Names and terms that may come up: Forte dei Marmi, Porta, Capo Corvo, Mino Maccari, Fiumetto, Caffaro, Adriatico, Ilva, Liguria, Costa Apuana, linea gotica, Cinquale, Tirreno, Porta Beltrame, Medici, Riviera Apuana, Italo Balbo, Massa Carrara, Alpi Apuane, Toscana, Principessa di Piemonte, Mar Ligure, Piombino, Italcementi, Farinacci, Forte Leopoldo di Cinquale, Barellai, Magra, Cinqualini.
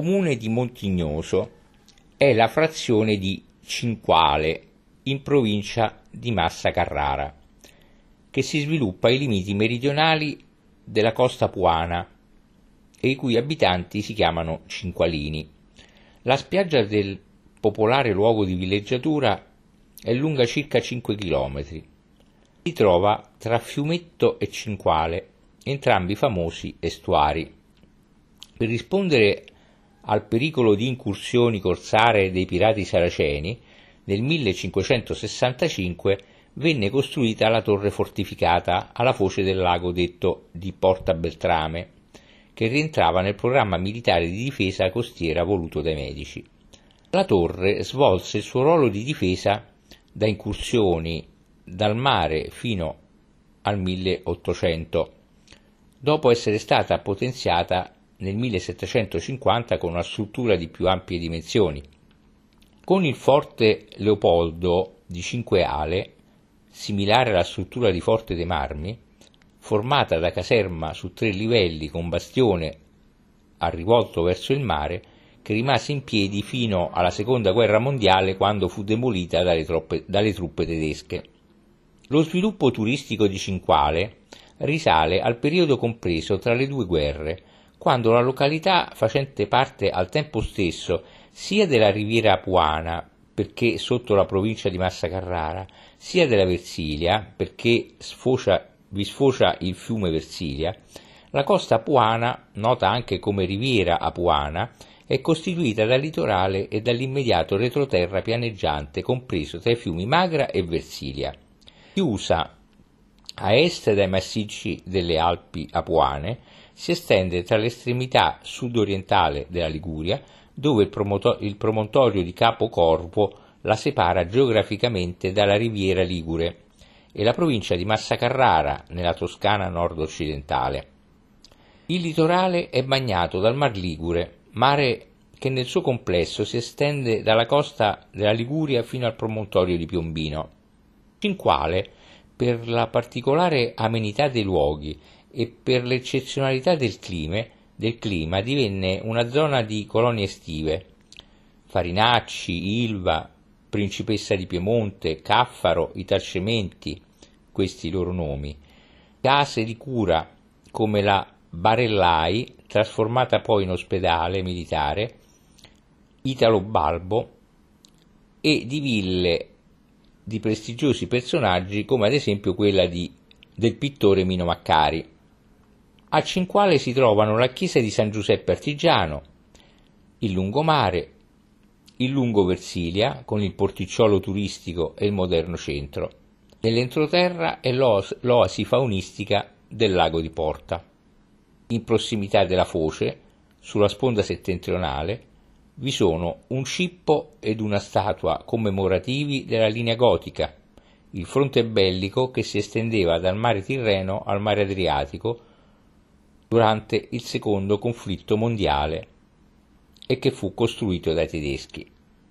comune di Montignoso è la frazione di Cinquale, in provincia di Massa Carrara, che si sviluppa ai limiti meridionali della Costa Apuana e i cui abitanti si chiamano Cinqualini. La spiaggia del popolare luogo di villeggiatura è lunga circa 5 km. Si trova tra Fiumetto e Cinquale, entrambi famosi estuari. Per rispondere al pericolo di incursioni corsare dei pirati saraceni, nel 1565 venne costruita la torre fortificata alla foce del lago detto di Porta Beltrame, che rientrava nel programma militare di difesa costiera voluto dai Medici. La torre svolse il suo ruolo di difesa da incursioni dal mare fino al 1800, dopo essere stata potenziata nel 1750 con una struttura di più ampie dimensioni. Con il Forte Leopoldo di Cinquale, similare alla struttura di Forte dei Marmi, formata da caserma su 3 livelli con bastione a rivolto verso il mare, che rimase in piedi fino alla Seconda Guerra Mondiale, quando fu demolita dalle truppe tedesche. Lo sviluppo turistico di Cinquale risale al periodo compreso tra le due guerre, quando la località, facente parte al tempo stesso sia della Riviera Apuana, perché sotto la provincia di Massa Carrara, sia della Versilia, perché vi sfocia il fiume Versilia, la costa apuana, nota anche come Riviera Apuana, è costituita dal litorale e dall'immediato retroterra pianeggiante compreso tra i fiumi Magra e Versilia, chiusa a est dai massicci delle Alpi Apuane. Si estende tra l'estremità sudorientale della Liguria, dove il promontorio di Capo Corvo la separa geograficamente dalla Riviera Ligure, e la provincia di Massa Carrara, nella Toscana nord-occidentale. Il litorale è bagnato dal Mar Ligure, mare che nel suo complesso si estende dalla costa della Liguria fino al promontorio di Piombino. Cinquale, per la particolare amenità dei luoghi e per l'eccezionalità del clima, divenne una zona di colonie estive. Farinacci, Ilva, Principessa di Piemonte, Caffaro, Italcementi, questi i loro nomi, case di cura come la Barellai, trasformata poi in ospedale militare, Italo Balbo, e di ville di prestigiosi personaggi come ad esempio quella del pittore Mino Maccari. A Cinquale si trovano la chiesa di San Giuseppe Artigiano, il lungomare, il lungo Versilia con il porticciolo turistico e il moderno centro. Nell'entroterra è l'oasi faunistica del lago di Porta. In prossimità della foce, sulla sponda settentrionale, vi sono un cippo ed una statua commemorativi della linea gotica, il fronte bellico che si estendeva dal mare Tirreno al mare Adriatico durante il secondo conflitto mondiale e che fu costruito dai tedeschi.